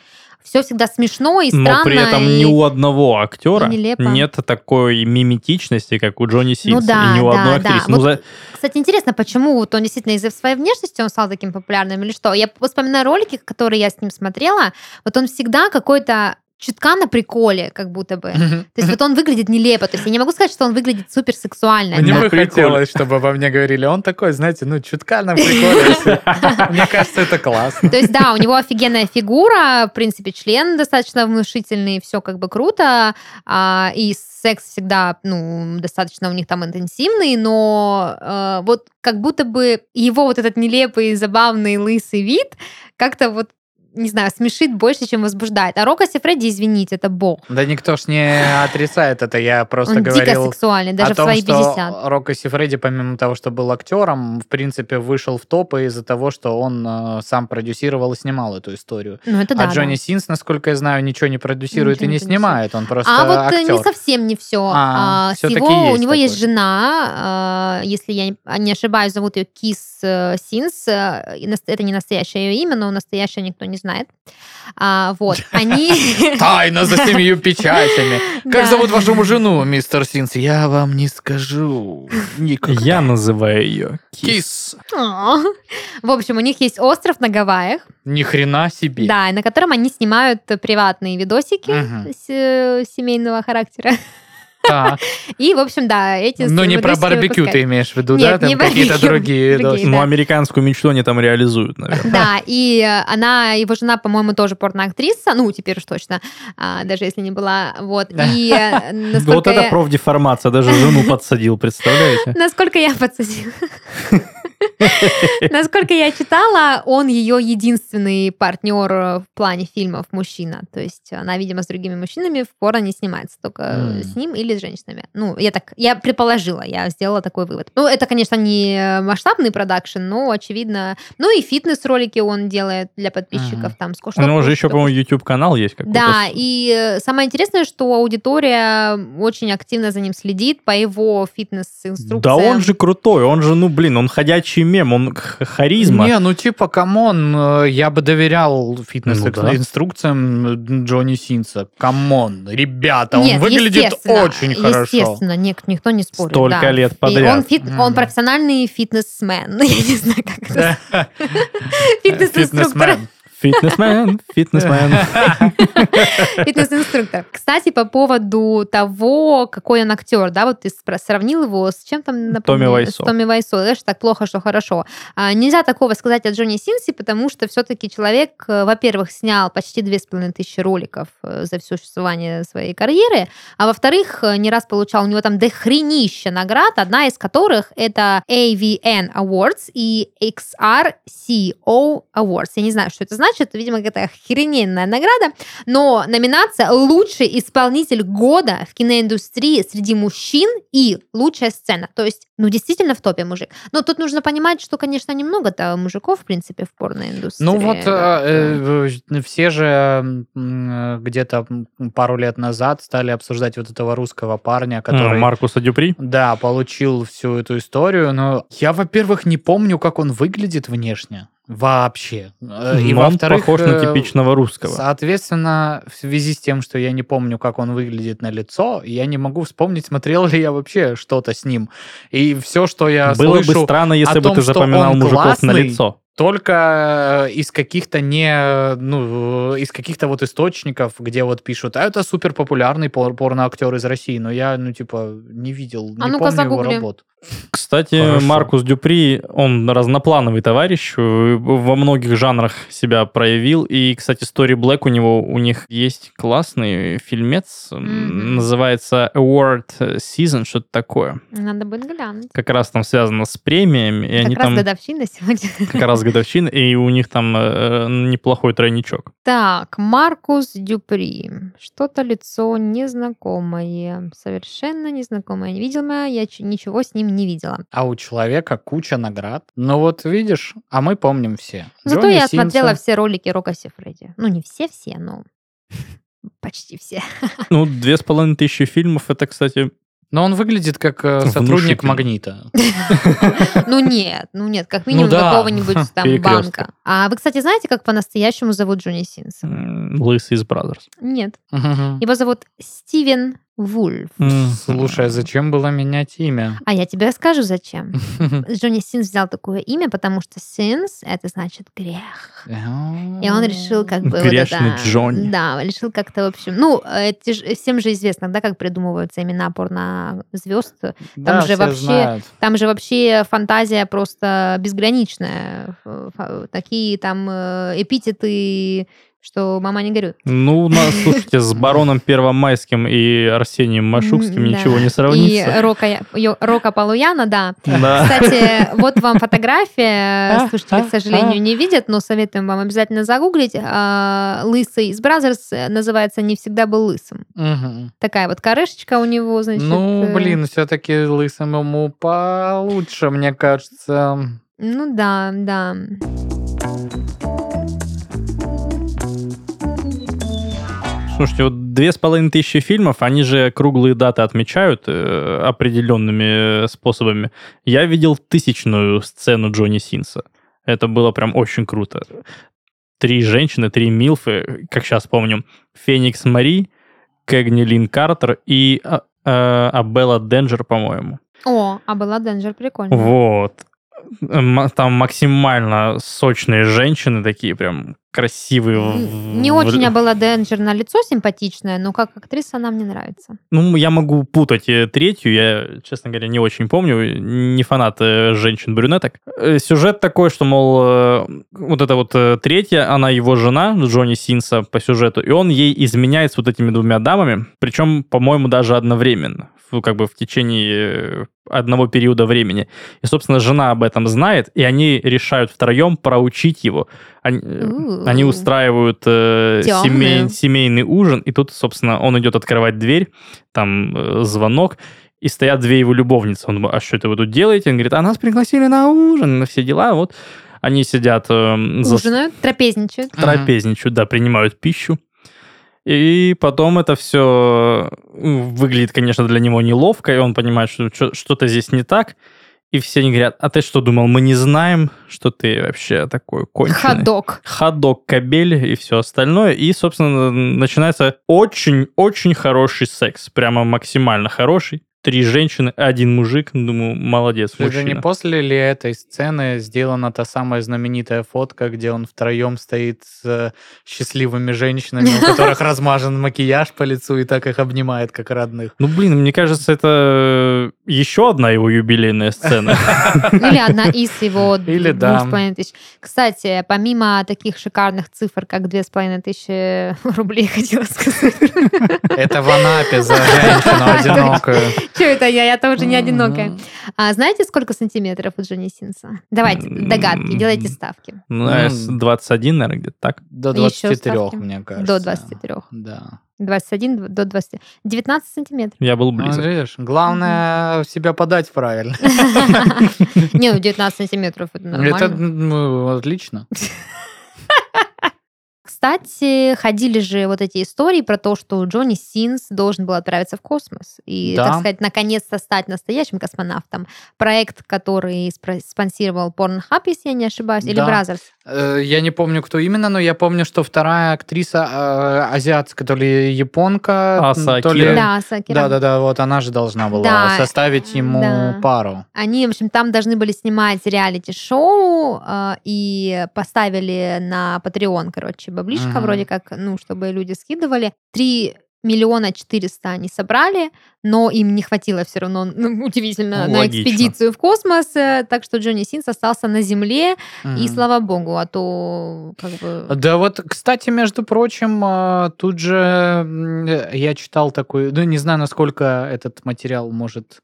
Все всегда смешно и странно. Но при этом ни у одного актера нет такой миметичности, как у Джонни Синса. Ну да, и ни у одной актрисы. Вот, кстати, интересно, почему вот он действительно из-за своей внешности он стал таким популярным или что? Я вспоминаю ролики, которые я с ним смотрела. Вот он всегда какой-то чутка на приколе, как будто бы. То есть вот он выглядит нелепо. То есть я не могу сказать, что он выглядит суперсексуально. Мне бы хотелось, чтобы обо мне говорили, он такой, знаете, ну, чутка на приколе. Мне кажется, это классно. То есть да, у него офигенная фигура, в принципе, член достаточно внушительный, все как бы круто. И секс всегда, ну, достаточно у них там интенсивный, но вот как будто бы его вот этот нелепый, забавный, лысый вид как-то вот не знаю, смешит больше, чем возбуждает. А Рокко Сиффреди, извините, это бог. Да никто ж не отрицает это, я просто говорил... Он дико сексуальный, даже в свои 50. Что Рокко Сиффреди, помимо того, что был актером, в принципе, вышел в топ из-за того, что он сам продюсировал и снимал эту историю. Ну, это да, Джонни Синс, насколько я знаю, ничего не продюсирует и не снимает, он просто актер. А вот актер. Не совсем не все. У него есть жена, если я не ошибаюсь, зовут ее Кис Синс. Это не настоящее ее имя, но настоящее никто не знает. Тайна за семью печатями. Как зовут вашу жену, мистер Синс? Я вам не скажу. Никогда. Я называю ее Кис. В общем, у них есть остров на Гавайях. Ни хрена себе. Да, на котором они снимают приватные видосики семейного характера. Так. И, в общем, да, эти... Но не про барбекю выпускают. Ты имеешь в виду, нет, да? Там какие-то другие да. Ну, американскую мечту они там реализуют, наверное. Да, и она, его жена, по-моему, тоже порноактриса, ну, теперь уж точно, даже если не была, вот. И вот это профдеформация, даже жену подсадил, представляете? Насколько я подсадила. Насколько я читала, он ее единственный партнер в плане фильмов мужчина. То есть она, видимо, с другими мужчинами в порно не снимается, только с ним или с женщинами. Ну, я предположила, я сделала такой вывод. Ну, это, конечно, не масштабный продакшн, но, очевидно... Ну, и фитнес-ролики он делает для подписчиков. Там, у него же еще, по-моему, YouTube-канал есть какой-то. Да, и самое интересное, что аудитория очень активно за ним следит по его фитнес-инструкциям. Да он же крутой, он же, ну, блин, он ходячий мем, он харизма. Не, ну типа, камон, я бы доверял фитнес-инструкциям Джонни Синса. Камон, ребята, он выглядит очень хорошо. Естественно, никто не спорит. Столько лет подряд. Он профессиональный фитнесмен. Я не знаю, как это. Фитнес-инструктор. Фитнесмен. Фитнес-инструктор. Кстати, по поводу того, какой он актер, да, вот ты сравнил его с чем там, например, с Томми Вайсо. Знаешь, так плохо, что хорошо. Нельзя такого сказать о Джонни Синсе, потому что все-таки человек, во-первых, снял почти 2500 роликов за все существование своей карьеры, а во-вторых, не раз получал у него там дохренища наград, одна из которых это AVN Awards и XRCO Awards. Я не знаю, что это значит, значит. Видимо, это охрененная награда. Но номинация «Лучший исполнитель года в киноиндустрии среди мужчин» и «Лучшая сцена». То есть, ну, действительно в топе мужик. Но тут нужно понимать, что, конечно, немного-то мужиков, в принципе, в порноиндустрии. Ну, вот да. Все же где-то пару лет назад стали обсуждать вот этого русского парня, который... Маркуса Дюпри? Да, получил всю эту историю. Но я, во-первых, не помню, как он выглядит внешне. Вообще. И но он похож на типичного русского. Соответственно, в связи с тем, что я не помню, как он выглядит на лицо, я не могу вспомнить, смотрел ли я вообще что-то с ним. И все, что я было слышу... Было бы странно, если бы ты запоминал мужиков классный, на лицо. Только из каких-то из каких-то вот источников, где вот пишут, а это супер популярный порноактер из России, но я, не видел, не помню загугли. Его работу. Кстати, хорошо. Маркус Дюпри, он разноплановый товарищ, во многих жанрах себя проявил, и, кстати, Story Black у них есть классный фильмец, называется Award Season, что-то такое. Надо будет глянуть. Как раз там связано с премиями. И они там... годовщина сегодня. Как раз годовщина, и у них там неплохой тройничок. Так, Маркус Дюпри. Что-то лицо незнакомое, совершенно незнакомое. Видимо, я ничего с ним не видела. А у человека куча наград. Ну вот видишь, а мы помним все. Зато Джонни Синса. Смотрела все ролики Рокко Сиффреди. Ну не все-все, но почти все. 2500 фильмов, это, кстати... Но он выглядит как сотрудник Магнита. Нет, как минимум какого-нибудь там банка. А вы, кстати, знаете, как по-настоящему зовут Джонни Синса? Лысый из Brazzers. Нет. Его зовут Стивен Вулф. Слушай, а зачем было менять имя? А я тебе расскажу, зачем. Джонни Синс взял такое имя, потому что Синс — это значит грех. И он решил как бы... Грешный Джонни. Да, решил как-то, в общем... всем же известно, да, как придумываются имена порнозвезд. Да, все знают. Там же вообще фантазия просто безграничная. Такие там эпитеты... что мама не горюет. Слушайте, с бароном Первомайским и Арсением Машукским ничего не сравнится. И Рока Полуяна, да. Кстати, вот вам фотография. Слушайте, к сожалению, не видят, но советуем вам обязательно загуглить. Лысый из Brazzers называется «Не всегда был лысым». Такая вот корешечка у него, значит. Все-таки лысым ему получше, мне кажется. Да. Слушайте, 2500 фильмов, они же круглые даты отмечают определенными способами. Я видел 1000-ную сцену Джонни Синса. Это было прям очень круто. 3 женщины, 3 милфы, как сейчас помню. Феникс Мари, Кэгнилин Картер и Абелла Денджер, по-моему. О, Абелла Денджер, прикольно. Вот. Там максимально сочные женщины, такие прям красивые. Не очень была Денджер на лицо симпатичная, но как актриса она мне нравится. Я могу путать третью, я, честно говоря, не очень помню, не фанат женщин-брюнеток. Сюжет такой, что, мол, вот эта вот третья, она его жена, Джонни Синса по сюжету, и он ей изменяет с вот этими 2 дамами, причем, по-моему, даже одновременно, как бы в течение одного периода времени. И, собственно, жена об этом знает, и они решают втроем проучить его. Они устраивают семейный ужин, и тут, собственно, он идет открывать дверь, там звонок, и стоят 2 его любовницы. Он думает, а что это вы тут делаете? Он говорит, а нас пригласили на ужин, на все дела, вот. Они сидят... ужинают, трапезничают. Трапезничают, да, принимают пищу. И потом это все выглядит, конечно, для него неловко, и он понимает, что что-то здесь не так. И все они говорят, а ты что думал, мы не знаем, что ты вообще такой конченый. Ходок, кабель и все остальное. И, собственно, начинается очень-очень хороший секс. Прямо максимально хороший. 3 женщины, 1 мужик. Думаю, молодец, мужчина. Уже не после ли этой сцены сделана та самая знаменитая фотка, где он втроем стоит с счастливыми женщинами, у которых размазан макияж по лицу и так их обнимает, как родных? Мне кажется, это еще одна его юбилейная сцена. Или одна из его 2500. Кстати, помимо таких шикарных цифр, как 2500 рублей, хотела сказать. Это в Анапе за женщину одинокую. Что это я тоже не одинокая. А знаете, сколько сантиметров у Джонни Синса? Давайте догадки, делайте ставки. Ну, 21, наверное, где-то так. До 23, мне кажется. До 23. Да. 21 до 20. 19 сантиметров. Я был близок. Видишь, главное себя подать правильно. Не, ну 19 сантиметров это нормально. Это отлично. Кстати, ходили же вот эти истории про то, что Джонни Синс должен был отправиться в космос и, так сказать, наконец-то стать настоящим космонавтом. Проект, который спонсировал Pornhub, если я не ошибаюсь, или Brazzers. Я не помню, кто именно, но я помню, что вторая актриса азиатская, то ли японка, Аса Акира. Да, Аса Акира. Да-да-да, вот она же должна была составить ему пару. Они, в общем, там должны были снимать реалити-шоу и поставили на Patreon, короче, баблишка, вроде как, ну, чтобы люди скидывали. 3 400 000 они собрали, но им не хватило все равно, ну, удивительно, на экспедицию в космос, так что Джонни Синс остался на Земле, и слава богу, а то как бы... Да вот, кстати, между прочим, тут же я читал такой, ну, не знаю, насколько этот материал может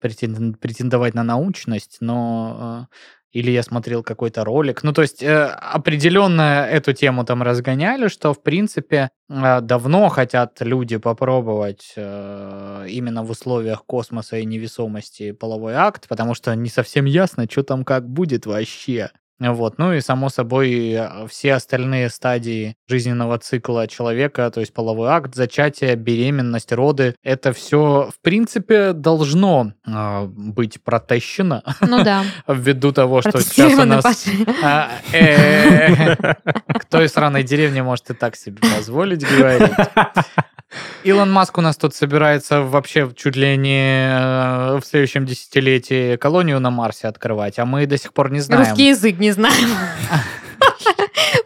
претендовать на научность, но... Или я смотрел какой-то ролик. Ну, то есть, определенно эту тему там разгоняли, что, в принципе, давно хотят люди попробовать именно в условиях космоса и невесомости половой акт, потому что не совсем ясно, что там как будет вообще. Вот. Ну и, само собой, все остальные стадии жизненного цикла человека, то есть половой акт, зачатие, беременность, роды, это все, в принципе, должно быть протащено. Ну да. Ввиду того, что сейчас у нас... К той сраной деревне может и так себе позволить говорить. Илон Маск у нас тут собирается вообще чуть ли не в следующем десятилетии колонию на Марсе открывать, а мы до сих пор не знаем. Русский язык не знаем.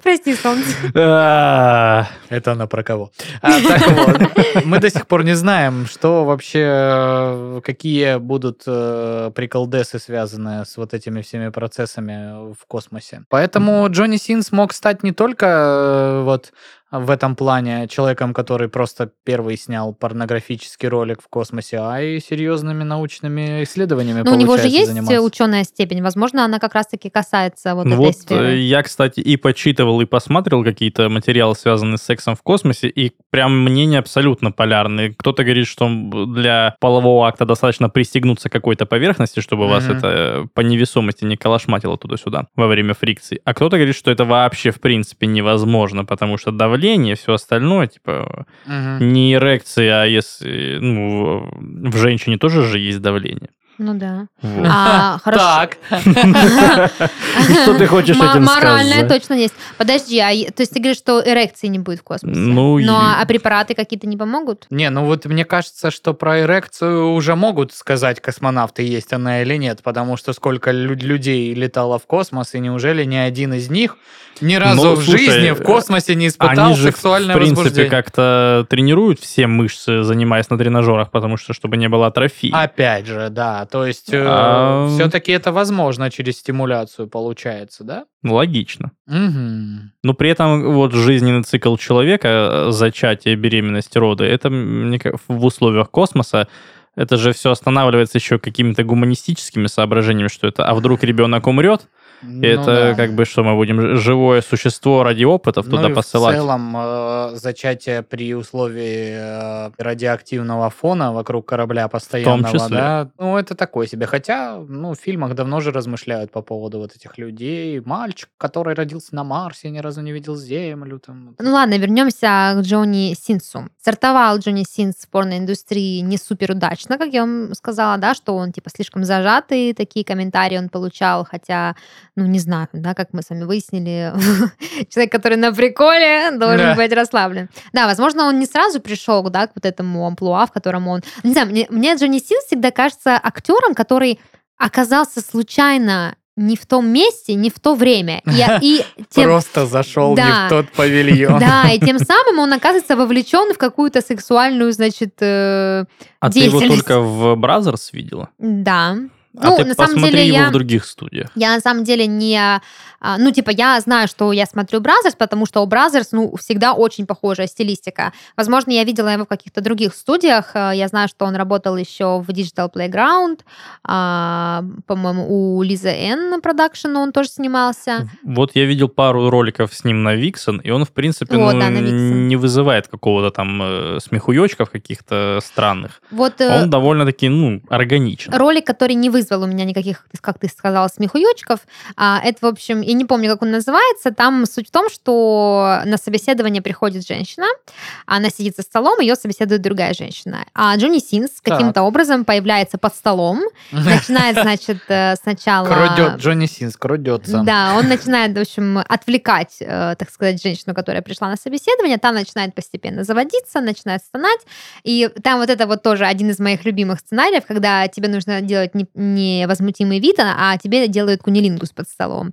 Прости, солнце. Это она про кого? Так вот, мы до сих пор не знаем, что вообще, какие будут приколдесы, связанные с вот этими всеми процессами в космосе. Поэтому Джонни Синс мог стать не только вот в этом плане человеком, который просто первый снял порнографический ролик в космосе, а и серьезными научными исследованиями. Но у него же есть ученая степень, возможно, она как раз-таки касается этой сферы. Я, кстати, и почитывал, и посмотрел какие-то материалы, связанные с сексом в космосе, и прям мнения абсолютно полярные. Кто-то говорит, что для полового акта достаточно пристегнуться к какой-то поверхности, чтобы вас это по невесомости не калашматило туда-сюда во время фрикции. А кто-то говорит, что это вообще в принципе невозможно, потому что давление, все остальное, типа, не эрекция, а если, ну, в женщине тоже же есть давление. Ну да. Вот. Хорошо. Так. Что ты хочешь этим сказать? Моральное точно есть. Подожди, то есть ты говоришь, что эрекции не будет в космосе? Ну, а препараты какие-то не помогут? Не, ну вот мне кажется, что про эрекцию уже могут сказать космонавты, есть она или нет, потому что сколько людей летало в космос, и неужели ни один из них ни разу в жизни в космосе не испытал сексуальное возбуждение? Они же, в принципе, как-то тренируют все мышцы, занимаясь на тренажерах, потому что, чтобы не было атрофии. Опять же, да. То есть все-таки это возможно через стимуляцию получается, да? Логично. Но при этом вот жизненный цикл человека, зачатие, беременность, роды, это в условиях космоса, это же все останавливается еще какими-то гуманистическими соображениями, что это, а вдруг ребенок умрет? Ну, это как бы, что мы будем живое существо ради опытов туда посылать? В целом, зачатие при условии радиоактивного фона вокруг корабля постоянного, да, ну, это такое себе. Хотя, ну, в фильмах давно же размышляют по поводу вот этих людей. Мальчик, который родился на Марсе, ни разу не видел Землю. Там. Ну, ладно, вернемся к Джонни Синсу. Стартовал Джонни Синс в порноиндустрии не суперудачно, как я вам сказала, да, что он, типа, слишком зажатый, такие комментарии он получал, хотя... Ну, не знаю, да, как мы с вами выяснили, человек, который на приколе, должен быть расслаблен. Да, возможно, он не сразу пришел, да, к вот этому амплуа, в котором он... Не знаю, мне Джонни Синс всегда кажется актером, который оказался случайно не в том месте, не в то время. Просто зашел не в тот павильон. Да, и тем самым он оказывается вовлечен в какую-то сексуальную, значит, деятельность. А ты его только в Brazzers видела? Да. Ну, а ты посмотри его в других студиях. Я на самом деле не... Ну, типа, я знаю, что я смотрю Brazzers, потому что у Brazzers, ну, всегда очень похожая стилистика. Возможно, я видела его в каких-то других студиях. Я знаю, что он работал еще в Digital Playground. По-моему, у Лизы Энн на продакшн он тоже снимался. Вот я видел пару роликов с ним на Vixen, и он, в принципе, не вызывает какого-то там смехуёчков каких-то странных. Вот, он довольно-таки, ну, органичен. Ролик, который не вызвал у меня никаких, как ты сказала, смехуёчков. Это, в общем, я не помню, как он называется. Там суть в том, что на собеседование приходит женщина, она сидит за столом, ее собеседует другая женщина. А Джонни Синс каким-то образом появляется под столом, начинает, значит, сначала... Крадет, Джонни Синс крадется. Да, он начинает, в общем, отвлекать, так сказать, женщину, которая пришла на собеседование. Там начинает постепенно заводиться, начинает стонать. И там вот это вот тоже один из моих любимых сценариев, когда тебе нужно делать невозмутимый вид, а тебе делают кунилингус под столом.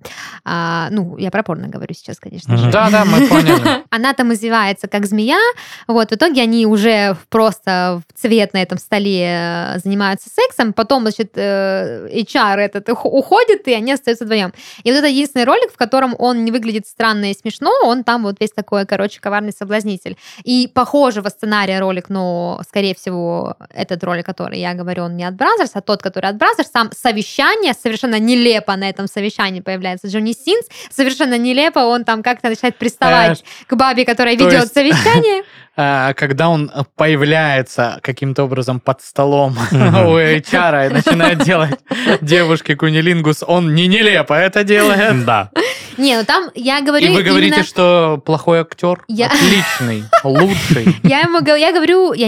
Ну, я про порно говорю сейчас, конечно же. Да, мы поняли. Она там извивается, как змея. Вот, в итоге они уже просто в цвет на этом столе занимаются сексом. Потом, значит, HR этот уходит, и они остаются вдвоем. И вот это единственный ролик, в котором он не выглядит странно и смешно, он там вот весь такой, короче, коварный соблазнитель. И похожего сценария ролик, но, скорее всего, этот ролик, который я говорю, он не от Brazzers, а тот, который от Brazzers, там совещание, совершенно нелепо на этом совещании появляется Джонни Синс, совершенно нелепо он там как-то начинает приставать к бабе, которая ведет совещание. Когда он появляется каким-то образом под столом у HR и начинает делать девушке кунилингус, он не нелепо это делает. Да. Не, ну там я говорю... И вы говорите, что плохой актер? Отличный, лучший. Я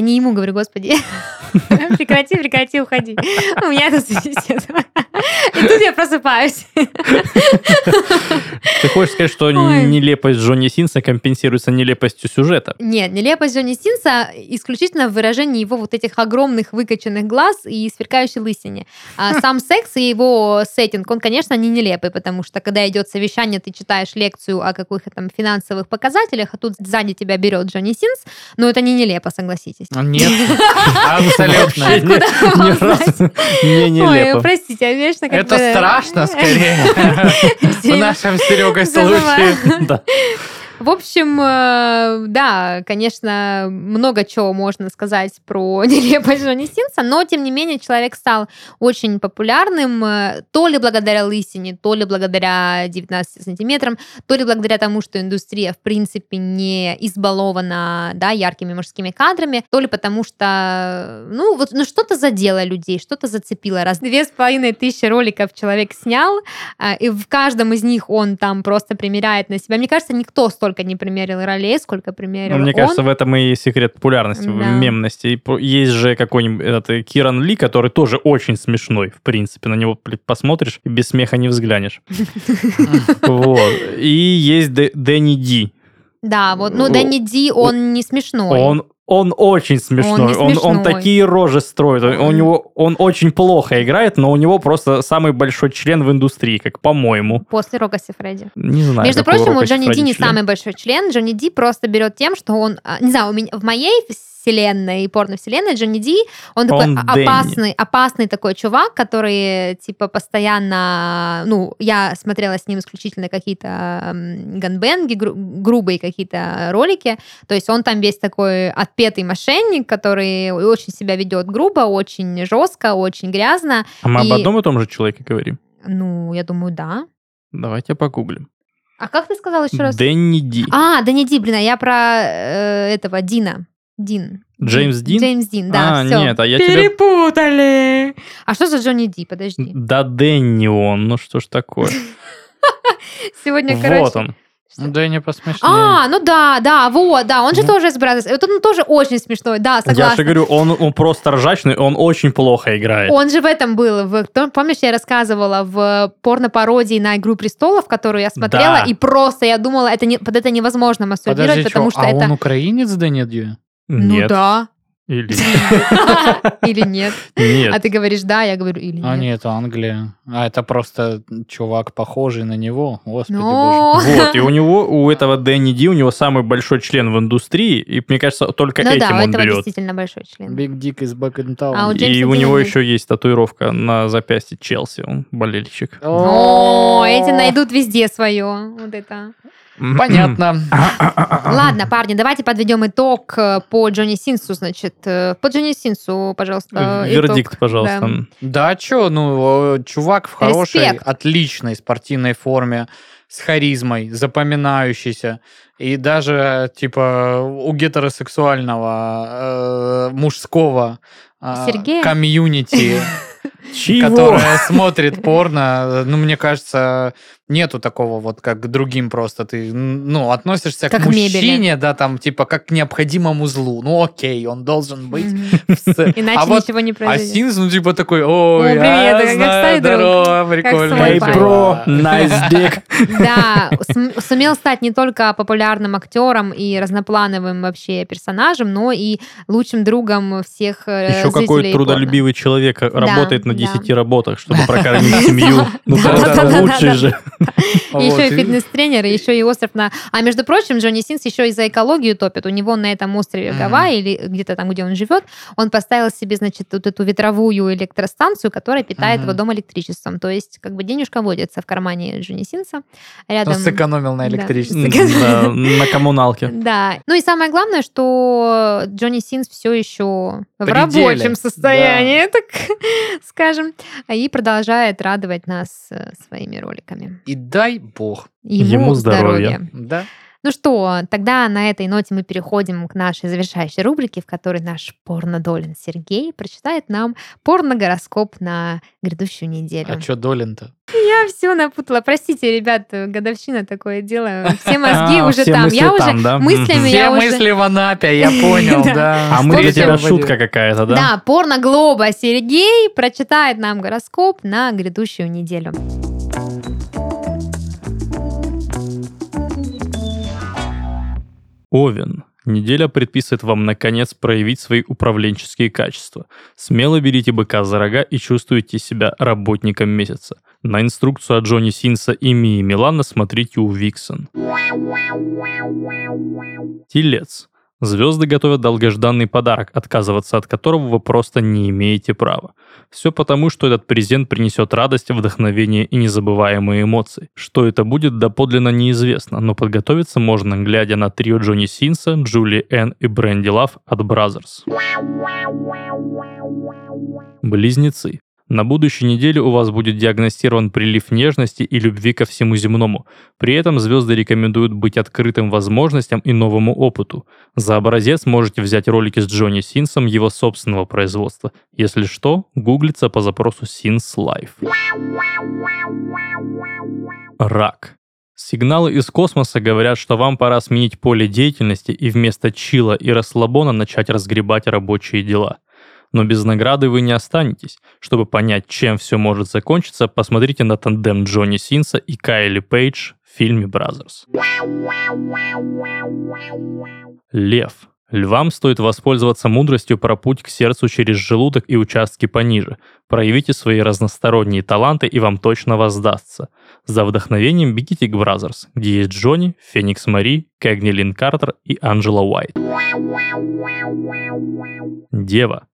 не ему говорю, господи. Прекрати, уходи. У меня тут свистит. И тут я просыпаюсь. Ты хочешь сказать, что нелепость Джонни Синса компенсируется нелепостью сюжета? Нет, нелепость Джонни Синса исключительно в выражении его вот этих огромных выкачанных глаз и сверкающей лысине. А сам секс и его сеттинг, он, конечно, не нелепый, потому что, когда идет совещание, ты читаешь лекцию о каких-то там финансовых показателях, а тут сзади тебя берет Джонни Синс, но это не нелепо, согласитесь. Нет, абсолютно. Не нелепо. Ой, простите, а вечно как-то... Это страшно, скорее. В нашем Серега случае. В общем, да, конечно, много чего можно сказать про нелепость Джонни Синса, но, тем не менее, человек стал очень популярным то ли благодаря лысине, то ли благодаря 19 сантиметрам, то ли благодаря тому, что индустрия, в принципе, не избалована, да, яркими мужскими кадрами, то ли потому, что, что-то задело людей, что-то зацепило. Раз 2500 роликов человек снял, и в каждом из них он там просто примеряет на себя. Мне кажется, никто столько не примерил ролей, сколько примерил он. Мне кажется, в этом и секрет популярности, мемности. Есть же какой-нибудь этот Киран Ли, который тоже очень смешной, в принципе. На него посмотришь и без смеха не взглянешь. Вот. И есть Дэнни Ди. Да, вот. Ну, Дэнни Ди, он не смешной. Он очень смешной. Он такие рожи строит. Он очень плохо играет, но у него просто самый большой член в индустрии, как по-моему. После Рокко Сиффреди. Не знаю. Между прочим, у Джонни Ди не самый большой член. Джонни Ди просто берет тем, что он... Не знаю, в моей вселенной и порно-вселенной Джонни Ди, он такой опасный такой чувак, который, типа, постоянно... Ну, я смотрела с ним исключительно какие-то ганбенги, грубые какие-то ролики. То есть он там весь такой отпетый мошенник, который очень себя ведет грубо, очень жестко, очень грязно. А мы об одном и том же человеке говорим? Ну, я думаю, да. Давайте погуглим. А как ты сказал еще раз? Дэнни Ди. А, Дэнни Ди, блин, а я про этого Дина. Дин. Джеймс Дин? Джеймс Дин, да, все. Нет, перепутали! А что за Джонни Ди? Подожди. Да Дэнни он, ну что ж такое. Сегодня, короче... Вот он. Дэнни посмешнее. А, ну да, вот, да, он же тоже из Brazzers. Вот он тоже очень смешной, да, согласна. Я же говорю, он просто ржачный, он очень плохо играет. Он же в этом был. Помнишь, я рассказывала в порно-пародии на «Игру престолов», которую я смотрела, и просто я думала, под это невозможно мастурбировать, потому что это... А он украинец, Дэнни Ди? Нет. Ну да. Или нет. А ты говоришь «да», я говорю «или нет». А нет, Англия. А это просто чувак, похожий на него. Господи боже. Вот, и у него, у этого Дэнни Ди, у него самый большой член в индустрии, и, мне кажется, только этим он берет. Ну да, у этого действительно большой член. Big Dick из Бэкентауна. И у него еще есть татуировка на запястье Челси, он болельщик. О, эти найдут везде свое. Вот это... Понятно. Ладно, парни, давайте подведем итог по Джонни Синсу, значит. По Джонни Синсу, пожалуйста, вердикт, итог, пожалуйста. Да, чё, ну, чувак в хорошей, отличной спортивной форме, с харизмой, запоминающийся. И даже, типа, у гетеросексуального мужского комьюнити... Чего? Которая смотрит порно, ну, мне кажется, нету такого вот, как к другим просто. Ты, ну, относишься как к мужчине, мебели. Да, там, типа, как к необходимому злу. Ну, окей, он должен быть. Иначе ничего не произойдет. А Синс, ну, типа, такой, ой, я знаю, здорово, прикольно. Эй, бро, найс дик. Да, сумел стать не только популярным актером и разноплановым вообще персонажем, но и лучшим другом всех зрителей. Еще какой трудолюбивый человек работает на 10 работах, чтобы прокормить семью. Ну, просто лучший же. Еще и фитнес-тренер, еще и остров на... А между прочим, Джонни Синс еще и за экологию топит. У него на этом острове Гавайи, или где-то там, где он живет, он поставил себе, значит, вот эту ветровую электростанцию, которая питает его дом электричеством. То есть, как бы, денежка водится в кармане Джонни Синса. Рядом... Он сэкономил на электричестве. Да. На коммуналке. Да. Ну и самое главное, что Джонни Синс все еще в рабочем состоянии, так скажем, и продолжает радовать нас своими роликами. И дай бог ему здоровья. Да. Ну что, тогда на этой ноте мы переходим к нашей завершающей рубрике, в которой наш порно-долин Сергей прочитает нам порно-гороскоп на грядущую неделю. А что долин-то? Я все напутала. Простите, ребят, годовщина, такое дело. Все мозги уже там. Я уже мыслями... Все мысли в Анапе, я понял, да. А мы для тебя шутка какая-то, да? Да, порно-глоба Сергей прочитает нам гороскоп на грядущую неделю. Овен. Неделя предписывает вам, наконец, проявить свои управленческие качества. Смело берите быка за рога и чувствуйте себя работником месяца. На инструкцию от Джонни Синса и Мии Милана смотрите у Vixen. Телец. Звезды готовят долгожданный подарок, отказываться от которого вы просто не имеете права. Все потому, что этот презент принесет радость, вдохновение и незабываемые эмоции. Что это будет, доподлинно неизвестно, но подготовиться можно, глядя на трио Джонни Синса, Джули Энн и Брэнди Лав от Brazzers. Близнецы. На будущей неделе у вас будет диагностирован прилив нежности и любви ко всему земному. При этом звезды рекомендуют быть открытым возможностям и новому опыту. За образец можете взять ролики с Джонни Синсом его собственного производства. Если что, гуглится по запросу «Синс Лайф». Рак. Сигналы из космоса говорят, что вам пора сменить поле деятельности и вместо чила и расслабона начать разгребать рабочие дела. Но без награды вы не останетесь. Чтобы понять, чем все может закончиться, посмотрите на тандем Джонни Синса и Кайли Пейдж в фильме «Brazzers». Лев. Львам стоит воспользоваться мудростью про путь к сердцу через желудок и участки пониже. Проявите свои разносторонние таланты, и вам точно воздастся. За вдохновением бегите к Brazzers, где есть Джонни, Феникс Мари, Кэгнилин Картер и Анджела Уайт. Дева.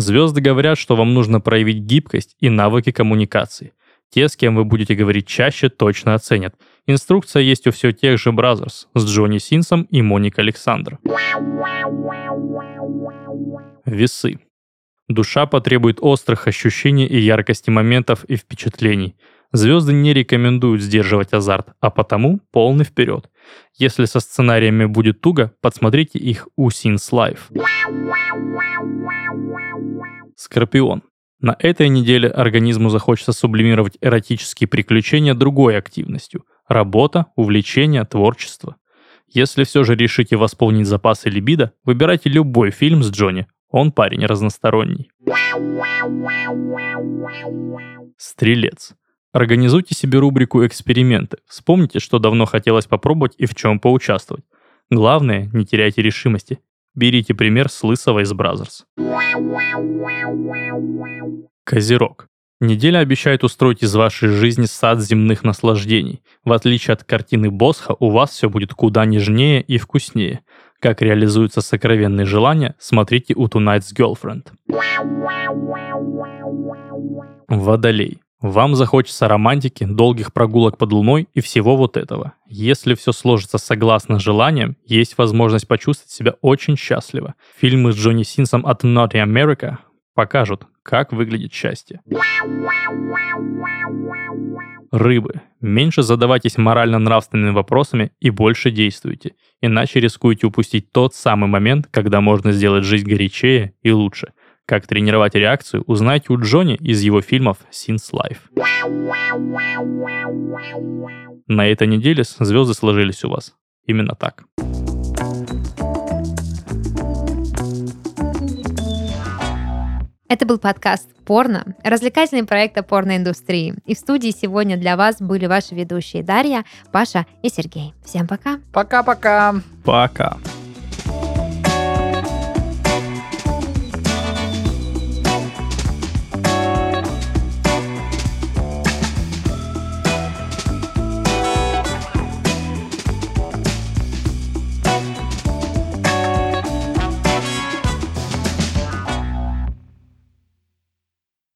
Звезды говорят, что вам нужно проявить гибкость и навыки коммуникации. Те, с кем вы будете говорить чаще, точно оценят. Инструкция есть у все тех же Brazzers с Джонни Синсом и Моникой Александр. Весы. Душа потребует острых ощущений и яркости моментов и впечатлений. Звезды не рекомендуют сдерживать азарт, а потому полный вперед. Если со сценариями будет туго, подсмотрите их у Синс Лайф. Скорпион. На этой неделе организму захочется сублимировать эротические приключения другой активностью – работа, увлечение, творчество. Если все же решите восполнить запасы либидо, выбирайте любой фильм с Джонни. Он парень разносторонний. Стрелец. Организуйте себе рубрику «Эксперименты». Вспомните, что давно хотелось попробовать и в чем поучаствовать. Главное, не теряйте решимости. Берите пример с Лысого из Brazzers. Козерог. Неделя обещает устроить из вашей жизни сад земных наслаждений. В отличие от картины Босха, у вас все будет куда нежнее и вкуснее. Как реализуются сокровенные желания, смотрите у Tonight's Girlfriend. Водолей. Вам захочется романтики, долгих прогулок под луной и всего вот этого. Если все сложится согласно желаниям, есть возможность почувствовать себя очень счастливо. Фильмы с Джонни Синсом от Naughty America покажут, как выглядит счастье. Рыбы. Меньше задавайтесь морально-нравственными вопросами и больше действуйте, иначе рискуете упустить тот самый момент, когда можно сделать жизнь горячее и лучше. Как тренировать реакцию, узнайте у Джонни из его фильмов «Since Life». На этой неделе звезды сложились у вас. Именно так. Это был подкаст «Порно», развлекательный проект о порноиндустрии. И в студии сегодня для вас были ваши ведущие Дарья, Паша и Сергей. Всем пока. Пока-пока. Пока.